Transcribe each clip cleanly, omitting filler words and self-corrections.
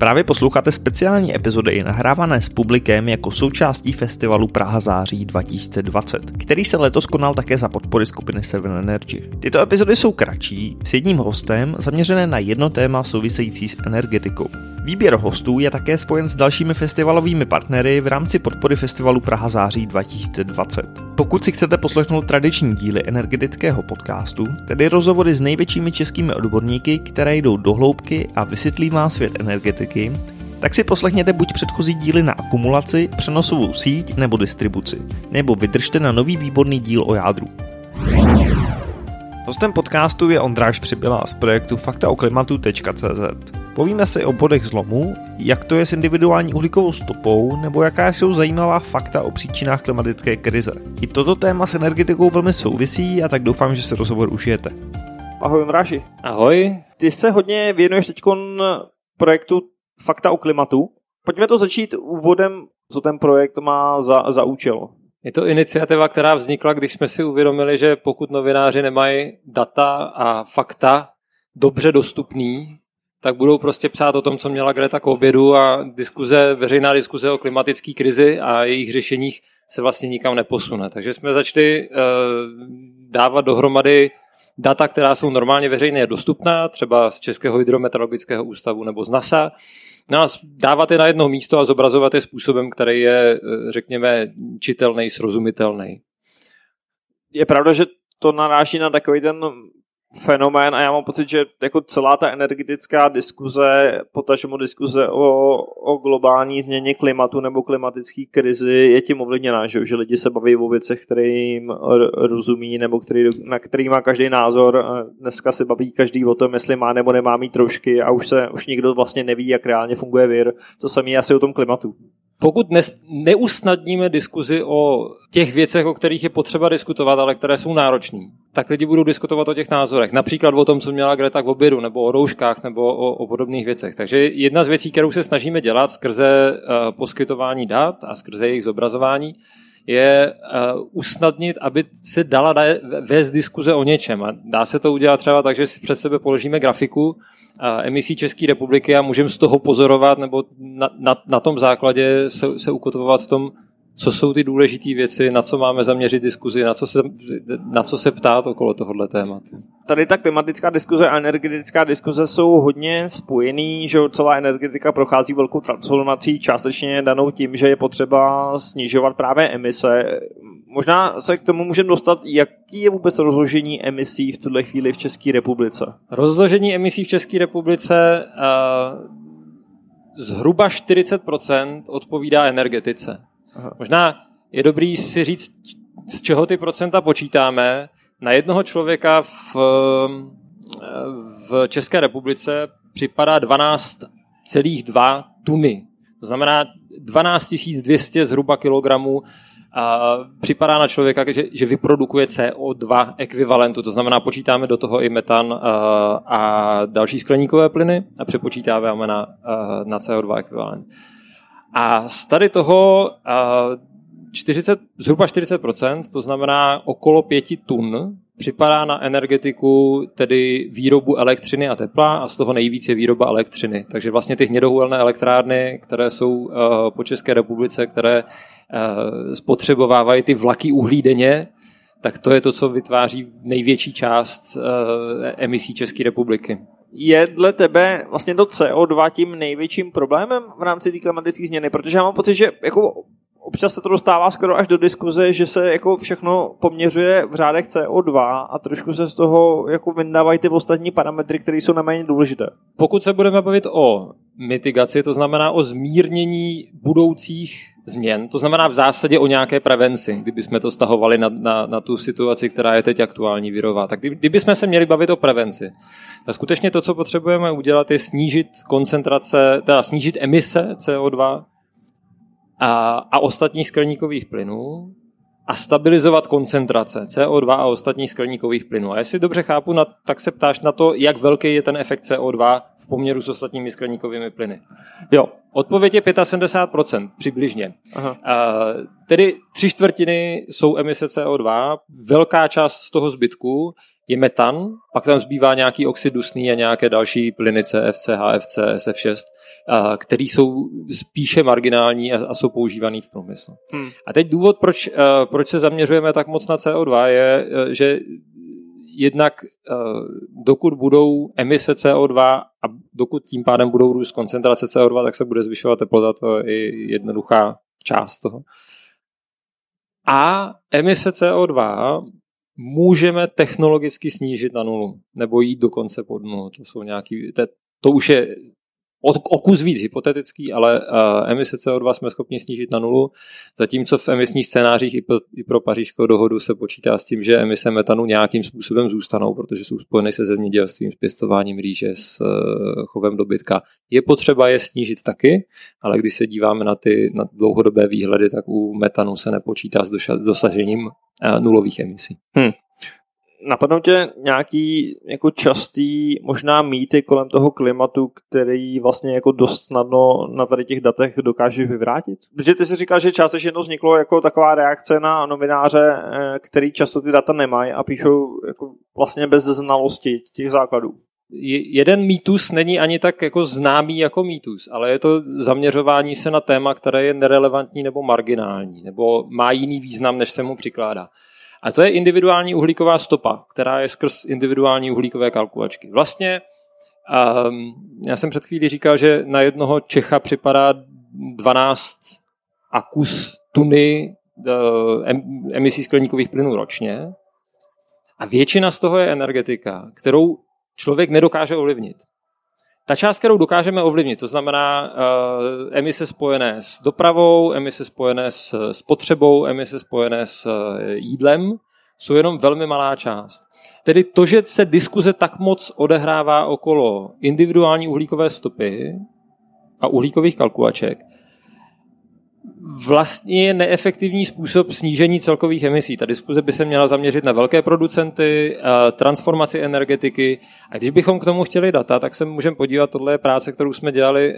Právě posloucháte speciální epizody nahrávané s publikem jako součástí festivalu Praha září 2020, který se letos konal také za podpory skupiny Seven Energy. Tyto epizody jsou kratší, s jedním hostem, zaměřené na jedno téma související s energetikou. Výběr hostů je také spojen s dalšími festivalovými partnery v rámci podpory festivalu Praha září 2020. Pokud si chcete poslechnout tradiční díly energetického podcastu, tedy rozhovory s největšími českými odborníky, které jdou do hloubky a vysvětlí vám svět energetiky, tak si poslechněte buď předchozí díly na akumulaci, přenosovou síť nebo distribuci, nebo vydržte na nový výborný díl o jádru. Hostem podcastu je Ondráž Přibyla z projektu Fakta o klimatu.cz. Povíme si o bodech zlomu, jak to je s individuální uhlíkovou stopou, nebo jaká jsou zajímavá fakta o příčinách klimatické krize. I toto téma s energetikou velmi souvisí, a tak doufám, že se rozhovor užijete. Ahoj Ondráži. Ahoj. Ty se hodně věnuješ teďkon projektu Fakta o klimatu. Pojďme to začít úvodem, co ten projekt má za účel. Je to iniciativa, která vznikla, když jsme si uvědomili, že pokud novináři nemají data a fakta dobře dostupný, tak budou prostě psát o tom, co měla Greta k obědu, a veřejná diskuze o klimatické krizi a jejich řešeních se vlastně nikam neposune. Takže jsme začali dávat dohromady data, která jsou normálně veřejně dostupná, třeba z Českého hydrometeorologického ústavu nebo z NASA, a dávat je na jedno místo a zobrazovat je způsobem, který je, řekněme, čitelný, srozumitelný. Je pravda, že to naráží na takový ten fenomén, a já mám pocit, že jako celá ta energetická diskuze, potažmo diskuze o globální změně klimatu nebo klimatické krizi je tím ovlivněná, že lidi se baví o věcech, kterým rozumí nebo na který má každý názor. Dneska se baví každý o tom, jestli má nebo nemá mít troušky, a už nikdo vlastně neví, jak reálně funguje vir. To samé asi o tom klimatu. Pokud neusnadníme diskuzi o těch věcech, o kterých je potřeba diskutovat, ale které jsou náročné, tak lidi budou diskutovat o těch názorech. Například o tom, co měla Greta k obědu, nebo o rouškách, nebo o podobných věcech. Takže jedna z věcí, kterou se snažíme dělat skrze poskytování dat a skrze jejich zobrazování, je usnadnit, aby se dala vést diskuze o něčem. A dá se to udělat třeba tak, že si před sebe položíme grafiku emisí České republiky a můžeme z toho pozorovat nebo na tom základě se ukotvovat v tom, co jsou ty důležité věci, na co máme zaměřit diskuzi, na co se ptát okolo tohohle tématu. Tady ta klimatická diskuze a energetická diskuze jsou hodně spojený, že celá energetika prochází velkou transformací, částečně danou tím, že je potřeba snižovat právě emise. Možná se k tomu můžeme dostat, jaký je vůbec rozložení emisí v tuhle chvíli v České republice? Rozložení emisí v České republice zhruba 40% odpovídá energetice. Aha. Možná je dobrý si říct, z čeho ty procenta počítáme. Na jednoho člověka v České republice připadá 12,2 tuny. To znamená 12 200 zhruba kilogramů připadá na člověka, že vyprodukuje CO2 ekvivalentu. To znamená, počítáme do toho i metan a další skleníkové plyny a přepočítáváme na CO2 ekvivalent. A z tady toho 40%, to znamená okolo 5 tun, připadá na energetiku, tedy výrobu elektřiny a tepla, a z toho nejvíce je výroba elektřiny. Takže vlastně ty hnědouhelné elektrárny, které jsou po České republice, které spotřebovávají ty vlaky uhlí denně, tak to je to, co vytváří největší část emisí České republiky. Je dle tebe vlastně to CO2 tím největším problémem v rámci té klimatické změny? Protože já mám pocit, že jako občas se to dostává skoro až do diskuze, že se jako všechno poměřuje v řádech CO2 a trošku se z toho jako vyndávají ty ostatní parametry, které jsou nejméně důležité. Pokud se budeme bavit o mitigaci, to znamená o zmírnění budoucích změn, to znamená v zásadě o nějaké prevenci, kdybychom to stahovali na tu situaci, která je teď aktuální virová. Tak kdybychom se měli bavit o prevenci, tak skutečně to, co potřebujeme udělat, je snížit koncentrace, teda snížit emise CO2 a ostatních skleníkových plynů a stabilizovat koncentrace CO2 a ostatních skleníkových plynů. A jestli dobře chápu, tak se ptáš na to, jak velký je ten efekt CO2 v poměru s ostatními skleníkovými plyny. Jo, odpověď je 75% přibližně. Tedy 3/4 jsou emise CO2, velká část z toho zbytku je metan, pak tam zbývá nějaký oxid dusný a nějaké další plyny CFC, HFC, SF6, které jsou spíše marginální a jsou používané v průmyslu. A teď důvod, proč se zaměřujeme tak moc na CO2, je, že jednak dokud budou emise CO2 a dokud tím pádem budou růst koncentrace CO2, tak se bude zvyšovat teplota, to je jednoduchá část toho. A emise CO2 můžeme technologicky snížit na nulu, nebo jít dokonce pod nulu. To jsou nějaký, to už je o kus víc hypotetický, ale emise CO2 jsme schopni snížit na nulu, zatímco v emisních scénářích i pro Pařížskou dohodu se počítá s tím, že emise metanu nějakým způsobem zůstanou, protože jsou spojeny se zemědělstvím, s pěstováním rýže, s chovem dobytka. Je potřeba je snížit taky, ale když se díváme na dlouhodobé výhledy, tak u metanu se nepočítá s dosažením nulových emisí. Napadnou tě nějaký jako častý možná mýty kolem toho klimatu, který vlastně jako dost snadno na tady těch datech dokážeš vyvrátit? Protože ty si říkal, že částečně jednou vzniklo jako taková reakce na novináře, který často ty data nemají a píšou jako vlastně bez znalosti těch základů. Jeden mýtus není ani tak jako známý jako mýtus, ale je to zaměřování se na téma, které je nerelevantní nebo marginální, nebo má jiný význam, než se mu přikládá. A to je individuální uhlíková stopa, která je skrz individuální uhlíkové kalkulačky. Vlastně já jsem před chvílí říkal, že na jednoho Čecha připadá 12 a kus tuny emisí skleníkových plynů ročně a většina z toho je energetika, kterou člověk nedokáže ovlivnit. Ta část, kterou dokážeme ovlivnit, to znamená emise spojené s dopravou, emise spojené s spotřebou, emise spojené s jídlem, jsou jenom velmi malá část. Tedy to, že se diskuze tak moc odehrává okolo individuální uhlíkové stopy a uhlíkových kalkulaček, vlastně je neefektivní způsob snížení celkových emisí. Ta diskuze by se měla zaměřit na velké producenty, transformaci energetiky. A když bychom k tomu chtěli data, tak se můžeme podívat, tohle je práce, kterou jsme dělali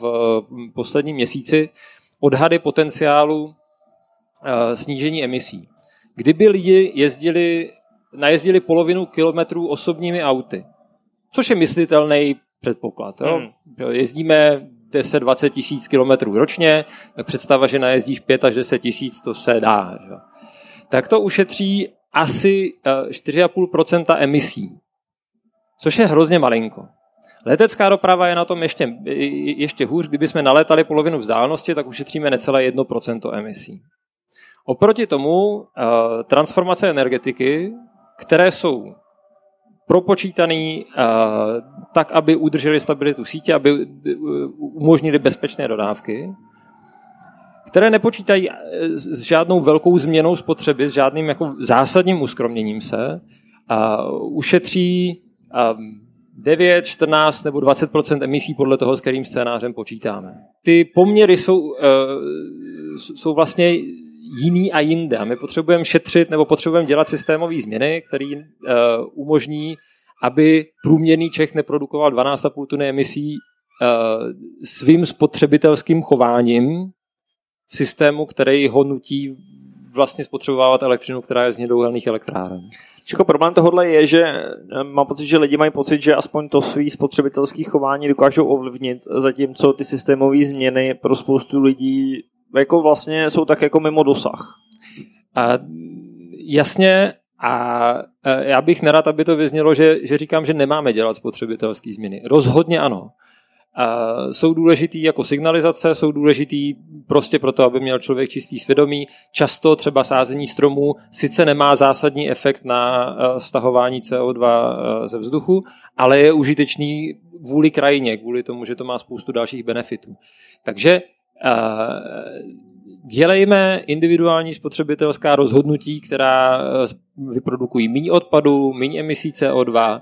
v posledním měsíci, odhady potenciálu snížení emisí. Kdyby lidi najezdili polovinu kilometrů osobními auty, což je myslitelný předpoklad. Jo? Jezdíme 10-20 tisíc kilometrů ročně, tak představa, že najezdíš 5 až 10 tisíc, to se dá. Že? Tak to ušetří asi 4,5% emisí, což je hrozně malinko. Letecká doprava je na tom ještě hůř, kdybychom nalétali polovinu vzdálenosti, tak ušetříme necelé 1% emisí. Oproti tomu transformace energetiky, které jsou propočítaný tak, aby udrželi stabilitu sítě, aby umožnili bezpečné dodávky, které nepočítají s žádnou velkou změnou spotřeby, s žádným jako zásadním uskromněním se, ušetří 9, 14 nebo 20% emisí podle toho, s kterým scénářem počítáme. Ty poměry jsou vlastně jiný a jinde. A my potřebujeme šetřit nebo potřebujeme dělat systémové změny, které umožní, aby průměrný Čech neprodukoval 12,5 tuny emisí svým spotřebitelským chováním v systému, který ho nutí vlastně spotřebovávat elektřinu, která je z hnědouhelných elektráren. Čeko, problém tohohle je, že mám pocit, že lidi mají pocit, že aspoň to svý spotřebitelský chování dokážou ovlivnit, zatímco ty systémové změny pro spoustu lidí jako vlastně jsou tak jako mimo dosah. Jasně, a já bych nerad, aby to vyznělo, že říkám, že nemáme dělat spotřebitelské změny. Rozhodně ano. Jsou důležitý jako signalizace, jsou důležitý prostě proto, aby měl člověk čistý svědomí. Často třeba sázení stromů sice nemá zásadní efekt na stahování CO2 ze vzduchu, ale je užitečný kvůli krajině, kvůli tomu, že to má spoustu dalších benefitů. Takže dělejme individuální spotřebitelská rozhodnutí, která vyprodukují méně odpadu, méně emisí CO2,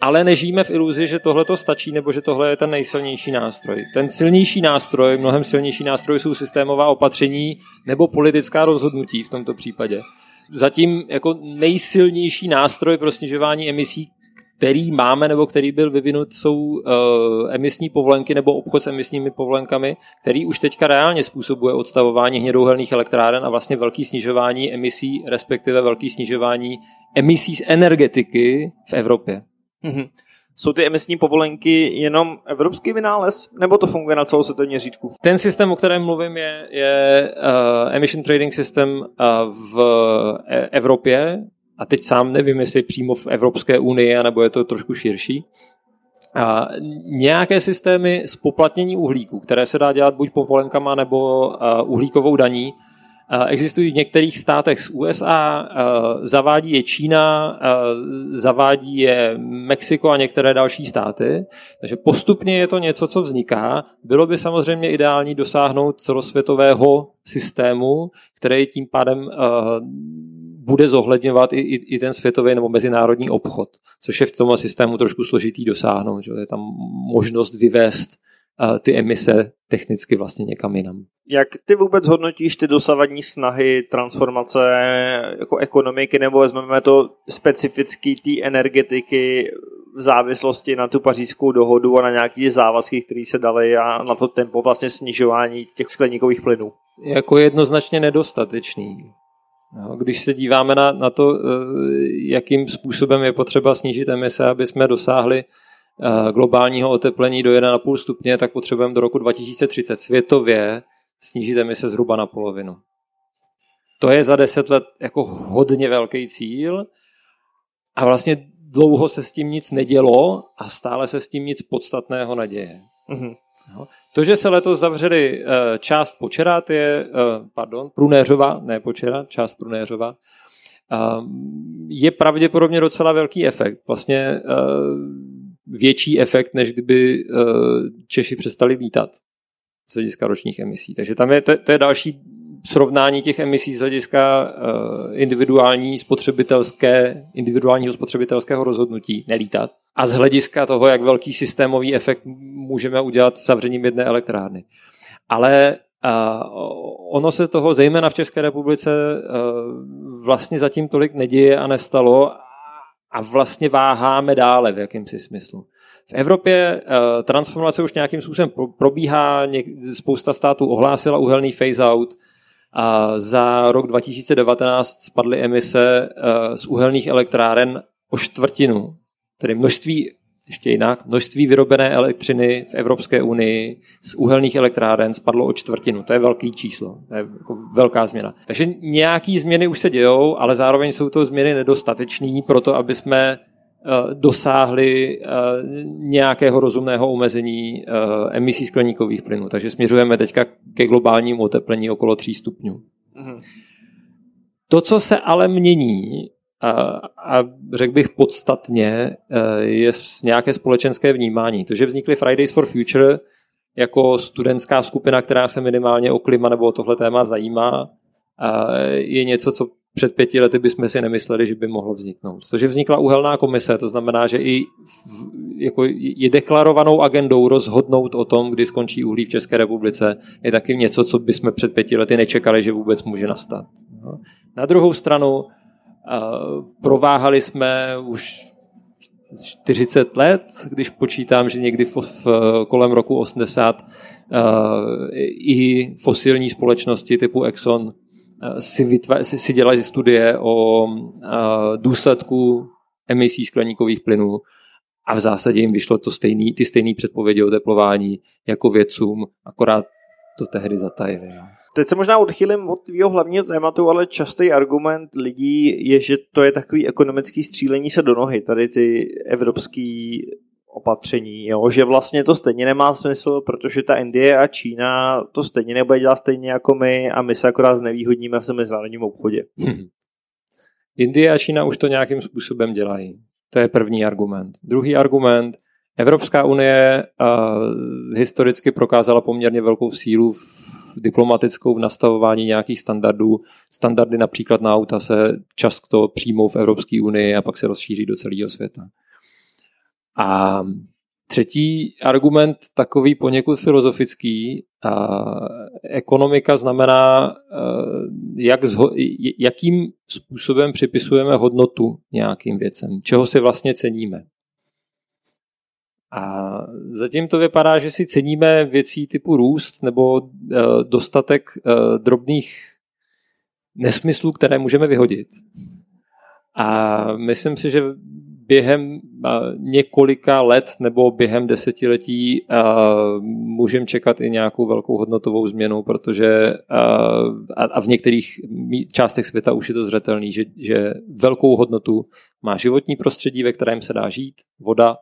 ale nežijeme v iluzi, že tohle to stačí nebo že tohle je ten nejsilnější nástroj. Ten silnější nástroj, mnohem silnější nástroj jsou systémová opatření nebo politická rozhodnutí v tomto případě. Zatím jako nejsilnější nástroj pro snižování emisí, který máme nebo který byl vyvinut, jsou emisní povolenky nebo obchod s emisními povolenkami, který už teďka reálně způsobuje odstavování hnědouhelných elektráren a vlastně velké snižování emisí, respektive velké snižování emisí z energetiky v Evropě. Mm-hmm. Jsou ty emisní povolenky jenom evropský vynález, nebo to funguje na celosvětovém měřítku? Ten systém, o kterém mluvím, je emission trading system v Evropě. A teď sám nevím, jestli přímo v Evropské unii, nebo je to trošku širší. A nějaké systémy zpoplatnění uhlíku, které se dá dělat buď povolenkama nebo uhlíkovou daní, existují v některých státech z USA, zavádí je Čína, zavádí je Mexiko a některé další státy. Takže postupně je to něco, co vzniká. Bylo by samozřejmě ideální dosáhnout celosvětového systému, který tím pádem bude zohledňovat i ten světový nebo mezinárodní obchod, což je v tomhle systému trošku složitý dosáhnout, že je tam možnost vyvést ty emise technicky vlastně někam jinam. Jak ty vůbec hodnotíš ty dosavadní snahy transformace jako ekonomiky, nebo vezmeme to specificky té energetiky v závislosti na tu Pařížskou dohodu a na nějaké závazky, které se daly, a na to tempo vlastně snižování těch skleníkových plynů? Jako jednoznačně nedostatečný. Když se díváme na to, jakým způsobem je potřeba snížit emise, aby jsme dosáhli globálního oteplení do 1,5 stupně, tak potřebujeme do roku 2030 světově snížit emise zhruba na polovinu. To je za 10 let jako hodně velký cíl a vlastně dlouho se s tím nic nedělo a stále se s tím nic podstatného neděje. Mhm. To, že se letos zavřeli část Počerad, Prunéřova, ne Počerad, část Prunéřova, je pravděpodobně docela velký efekt. Vlastně větší efekt, než kdyby Češi přestali lítat z hlediska ročních emisí. Takže tam to je další srovnání těch emisí z hlediska individuálního spotřebitelského rozhodnutí nelítat. A z hlediska toho, jak velký systémový efekt můžeme udělat zavřením jedné elektrárny. Ale ono se toho zejména v České republice vlastně zatím tolik neděje a nestalo a vlastně váháme dále v jakýmsi smyslu. V Evropě transformace už nějakým způsobem probíhá, spousta států ohlásila uhelný phase-out. A za rok 2019 spadly emise z uhelných elektráren o 1/4. Tedy množství vyrobené elektřiny v Evropské unii z uhelných elektráren spadlo o 1/4. To je velký číslo, to je jako velká změna. Takže nějaký změny už se dějou, ale zároveň jsou to změny nedostatečné pro to, aby jsme dosáhli nějakého rozumného omezení emisí skleníkových plynů. Takže směřujeme teďka ke globálnímu oteplení okolo 3 stupňů. Mm-hmm. To, co se ale mění, a řekl bych podstatně, je nějaké společenské vnímání. To, že vznikly Fridays for Future jako studentská skupina, která se minimálně o klima nebo o tohle téma zajímá, je něco, co před 5 lety bychom si nemysleli, že by mohlo vzniknout. To, že vznikla uhelná komise, to znamená, že jako je deklarovanou agendou rozhodnout o tom, kdy skončí uhlí v České republice, je taky něco, co bychom před 5 lety nečekali, že vůbec může nastat. Na druhou stranu prováhali jsme už 40 let, když počítám, že někdy kolem roku 80 i fosilní společnosti typu Exxon si dělají studie o důsledku emisí skleníkových plynů a v zásadě jim vyšlo ty stejné předpovědi o teplování jako vědcům, akorát to tehdy zatajili. No. Teď se možná odchýlím od tvého hlavního tématu, ale častý argument lidí je, že to je takový ekonomický střílení se do nohy, tady ty evropský opatření, jo? Že vlastně to stejně nemá smysl, protože ta Indie a Čína to stejně nebude dělat stejně jako my a my se akorát znevýhodníme v mezinárodním obchodě. Indie a Čína už to nějakým způsobem dělají. To je první argument. Druhý argument, Evropská unie historicky prokázala poměrně velkou sílu diplomatickou v nastavování nějakých standardů. Standardy například na auta se často přijmou v Evropské unii a pak se rozšíří do celého světa. A třetí argument, takový poněkud filozofický, ekonomika znamená, jakým způsobem připisujeme hodnotu nějakým věcem, čeho si vlastně ceníme. A zatím to vypadá, že si ceníme věcí typu růst nebo dostatek drobných nesmyslů, které můžeme vyhodit. A myslím si, že během několika let nebo během desetiletí můžeme čekat i nějakou velkou hodnotovou změnu, protože a v některých částech světa už je to zřetelný, že velkou hodnotu má životní prostředí, ve kterém se dá žít, voda,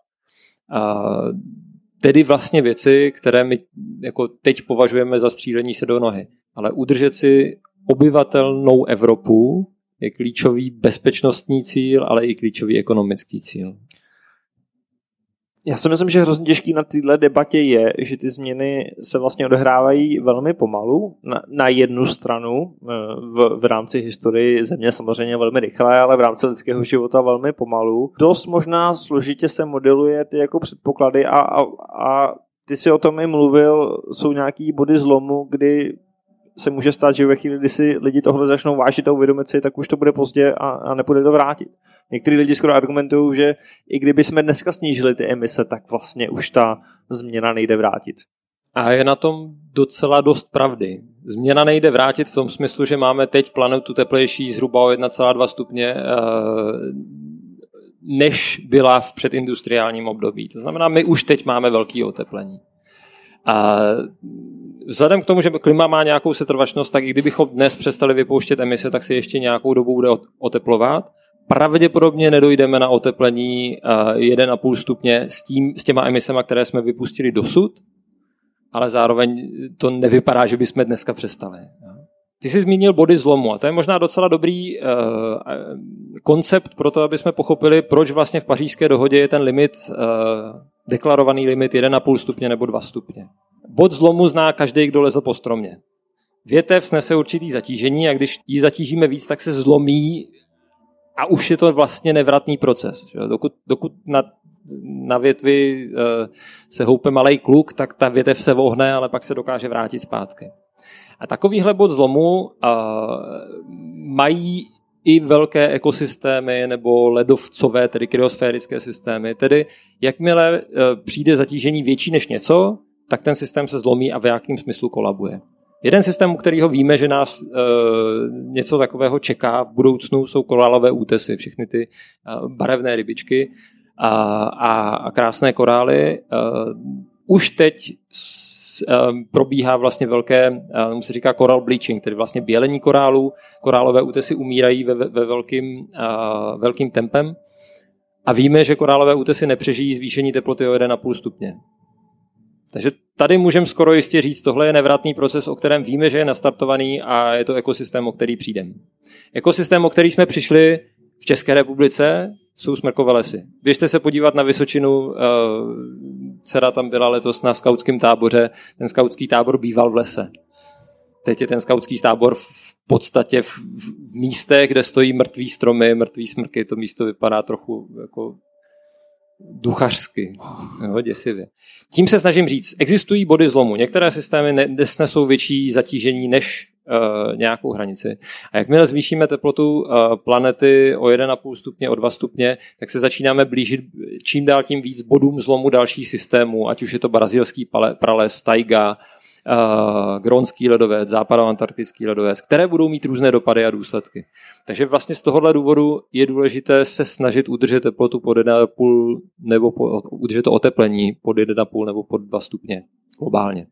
tedy vlastně věci, které my jako teď považujeme za střílení se do nohy. Ale udržet si obyvatelnou Evropu je klíčový bezpečnostní cíl, ale i klíčový ekonomický cíl. Já si myslím, že hrozně těžký na této debatě je, že ty změny se vlastně odehrávají velmi pomalu. Na jednu stranu v rámci historii země samozřejmě velmi rychle, ale v rámci lidského života velmi pomalu. Dost možná složitě se modeluje ty jako předpoklady a ty si o tom i mluvil, jsou nějaký body zlomu, kdy se může stát, že ve chvíli, kdy si lidi tohle začnou vážit a uvědomit si, tak už to bude pozdě a nepůjde to vrátit. Některý lidi skoro argumentují, že i kdyby jsme dneska snížili ty emise, tak vlastně už ta změna nejde vrátit. A je na tom docela dost pravdy. Změna nejde vrátit v tom smyslu, že máme teď planetu teplejší zhruba o 1,2 stupně než byla v předindustriálním období. To znamená, my už teď máme velké oteplení. A vzhledem k tomu, že klima má nějakou setrvačnost, tak i kdybychom dnes přestali vypouštět emise, tak se ještě nějakou dobu bude oteplovat. Pravděpodobně nedojdeme na oteplení 1,5 stupně s těma emisema, které jsme vypustili dosud, ale zároveň to nevypadá, že bychom dneska přestali. Ty jsi zmínil body zlomu a to je možná docela dobrý koncept pro to, aby jsme pochopili, proč vlastně v Pařížské dohodě je ten limit, deklarovaný limit 1,5 stupně nebo 2 stupně. Bod zlomu zná každý, kdo lezl po stromě. Větev snese určitý zatížení a když ji zatížíme víc, tak se zlomí a už je to vlastně nevratný proces. Dokud na větvi se houpe malej kluk, tak ta větev se vohne, ale pak se dokáže vrátit zpátky. A takovýhle bod zlomu mají i velké ekosystémy nebo ledovcové, tedy kryosférické systémy. Tedy jakmile přijde zatížení větší než něco, tak ten systém se zlomí a v jakým smyslu kolabuje. Jeden systém, u kterého víme, že nás něco takového čeká v budoucnu, jsou korálové útesy, všechny ty barevné rybičky a krásné korály. Už teď probíhá vlastně velké, mu se říká coral bleaching, tedy vlastně bělení korálů. Korálové útesy umírají ve velkým tempem a víme, že korálové útesy nepřežijí zvýšení teploty o 1,5 stupně. Takže tady můžeme skoro jistě říct, tohle je nevratný proces, o kterém víme, že je nastartovaný a je to ekosystém, o který přijdeme. Ekosystém, o který jsme přišli v České republice, jsou smrkové lesy. Běžte se podívat na Vysočinu, dcera tam byla letos na skautském táboře, ten skautský tábor býval v lese. Teď je ten skautský tábor v podstatě v místech, kde stojí mrtví stromy, mrtví smrky, to místo vypadá trochu jako duchařsky, jo, děsivě. Tím se snažím říct, existují body zlomu. Některé systémy nesnesou větší zatížení než nějakou hranici. A jakmile zvýšíme teplotu planety o 1,5 stupně, o 2 stupně, tak se začínáme blížit čím dál tím víc bodům zlomu dalších systémů, ať už je to brazilský prales, tajga, grónský ledovec, západoantarktický ledovec, které budou mít různé dopady a důsledky. Takže vlastně z tohohle důvodu je důležité se snažit udržet teplotu pod 1,5 nebo udržet to oteplení pod 1,5 nebo pod 2 stupně globálně.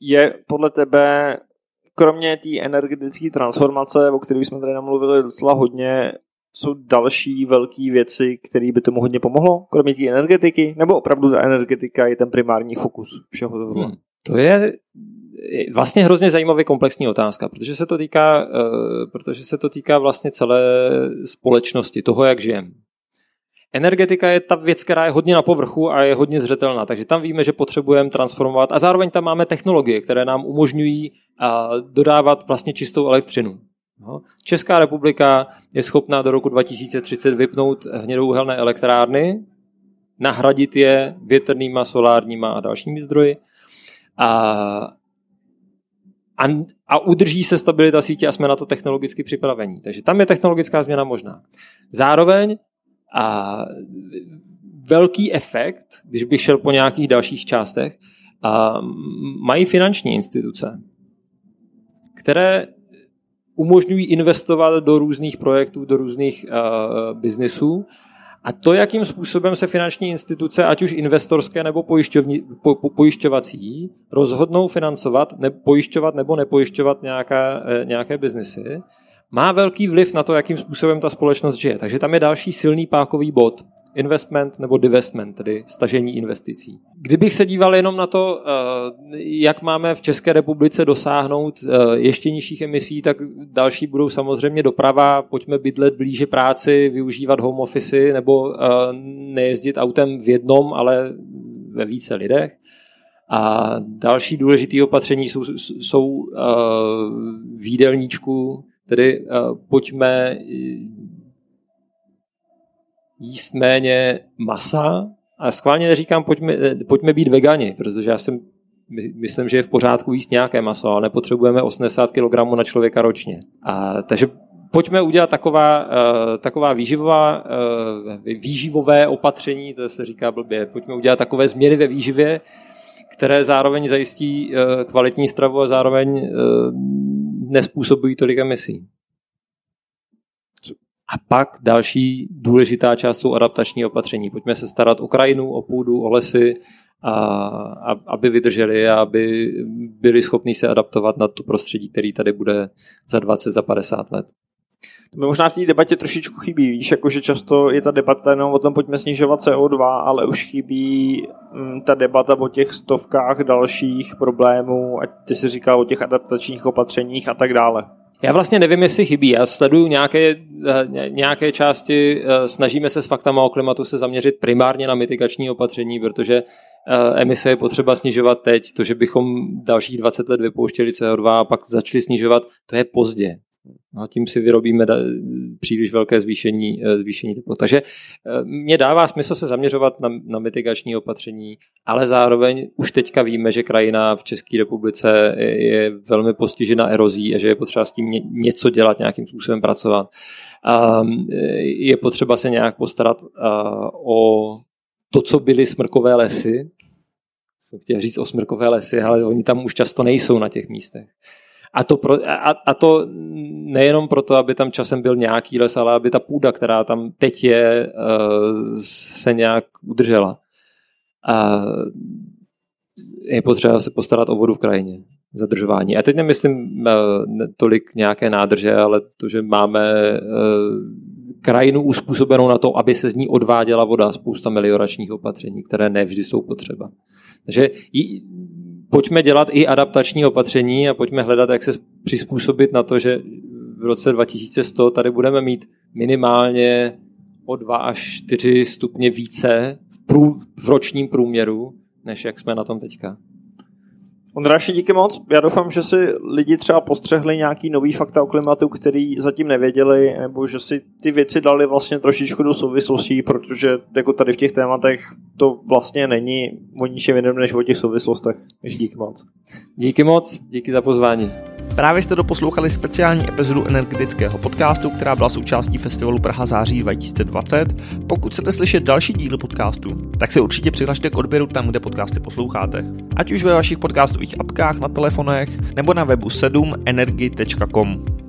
Je podle tebe, kromě té energetické transformace, o kterých jsme tady namluvili docela hodně, jsou další velké věci, které by tomu hodně pomohlo, kromě té energetiky, nebo opravdu ta energetika je ten primární fokus všeho tohohle? To je vlastně hrozně zajímavá komplexní otázka, protože se to týká vlastně celé společnosti, toho, jak žijeme. Energetika je ta věc, která je hodně na povrchu a je hodně zřetelná, takže tam víme, že potřebujeme transformovat a zároveň tam máme technologie, které nám umožňují dodávat vlastně čistou elektřinu. Česká republika je schopná do roku 2030 vypnout hnědouhelné elektrárny, nahradit je větrnýma, solárníma a dalšími zdroji. A udrží se stabilita sítě a jsme na to technologicky připravení. Takže tam je technologická změna možná. Zároveň velký efekt, když bych šel po nějakých dalších částech, mají finanční instituce, které umožňují investovat do různých projektů, do různých biznisů. A to, jakým způsobem se finanční instituce, ať už investorské nebo pojišťovací, rozhodnou financovat, pojišťovat nebo nepojišťovat nějaké biznisy, má velký vliv na to, jakým způsobem ta společnost žije. Takže tam je další silný pákový bod. Investment nebo divestment, tedy stažení investicí. Kdybych se díval jenom na to, jak máme v České republice dosáhnout ještě nižších emisí, tak další budou samozřejmě doprava, pojďme bydlet blíže práci, využívat home office nebo nejezdit autem v jednom, ale ve více lidech. A další důležité opatření jsou v jídelníčku, tedy pojďme jíst méně masa a schválně neříkám, pojďme být vegani, protože já si myslím, že je v pořádku jíst nějaké maso, ale nepotřebujeme 80 kg na člověka ročně. Takže pojďme udělat taková výživové opatření, to se říká blbě, pojďme udělat takové změny ve výživě, které zároveň zajistí kvalitní stravu a zároveň nespůsobují tolik emisí. A pak další důležitá část jsou adaptační opatření. Pojďme se starat o krajinu, o půdu, o lesy, aby vydrželi a aby byli schopni se adaptovat na to prostředí, který tady bude za 20, za 50 let. To mi možná v té debatě trošičku chybí, víš, jakože často je ta debata jenom o tom, pojďme snižovat CO2, ale už chybí ta debata o těch stovkách dalších problémů, ať ty jsi říkal o těch adaptačních opatřeních a tak dále. Já vlastně nevím, jestli chybí. Já sleduju nějaké části, snažíme se s Faktama o klimatu se zaměřit primárně na mitigační opatření, protože emise je potřeba snižovat teď. To, že bychom dalších 20 let vypouštěli CO2 a pak začali snižovat, to je pozdě. No, tím si vyrobíme příliš velké zvýšení teplot. Takže mně dává smysl se zaměřovat na mitigační opatření, ale zároveň už teďka víme, že krajina v České republice je velmi postižena erozí a že je potřeba s tím něco dělat, nějakým způsobem pracovat. Je potřeba se nějak postarat o to, co byly smrkové lesy. Jsem chtěl říct o smrkové lesy, ale oni tam už často nejsou na těch místech. A to nejenom proto, aby tam časem byl nějaký les, ale aby ta půda, která tam teď je, se nějak udržela. A je potřeba se postarat o vodu v krajině, zadržování. A teď nemyslím tolik nějaké nádrže, ale to, že máme krajinu uspůsobenou na to, aby se z ní odváděla voda, spousta melioračních opatření, které ne vždy jsou potřeba. Takže pojďme dělat i adaptační opatření a pojďme hledat, jak se přizpůsobit na to, že v roce 2100 tady budeme mít minimálně o 2 až 4 stupně více v ročním průměru, než jak jsme na tom teďka. Ondráši, díky moc. Já doufám, že si lidi třeba postřehli nějaký nový fakta o klimatu, který zatím nevěděli, nebo že si ty věci dali vlastně trošičku do souvislostí, protože jako tady v těch tématech to vlastně není o ničem jiném než o těch souvislostech. Díky moc. Díky moc, díky za pozvání. Právě jste doposlouchali speciální epizodu energetického podcastu, která byla součástí festivalu Praha září 2020. Pokud chcete slyšet další díly podcastu, tak se určitě přihlašte k odběru tam, kde podcasty posloucháte. Ať už ve vašich podcastových apkách, na telefonech nebo na webu 7energy.com.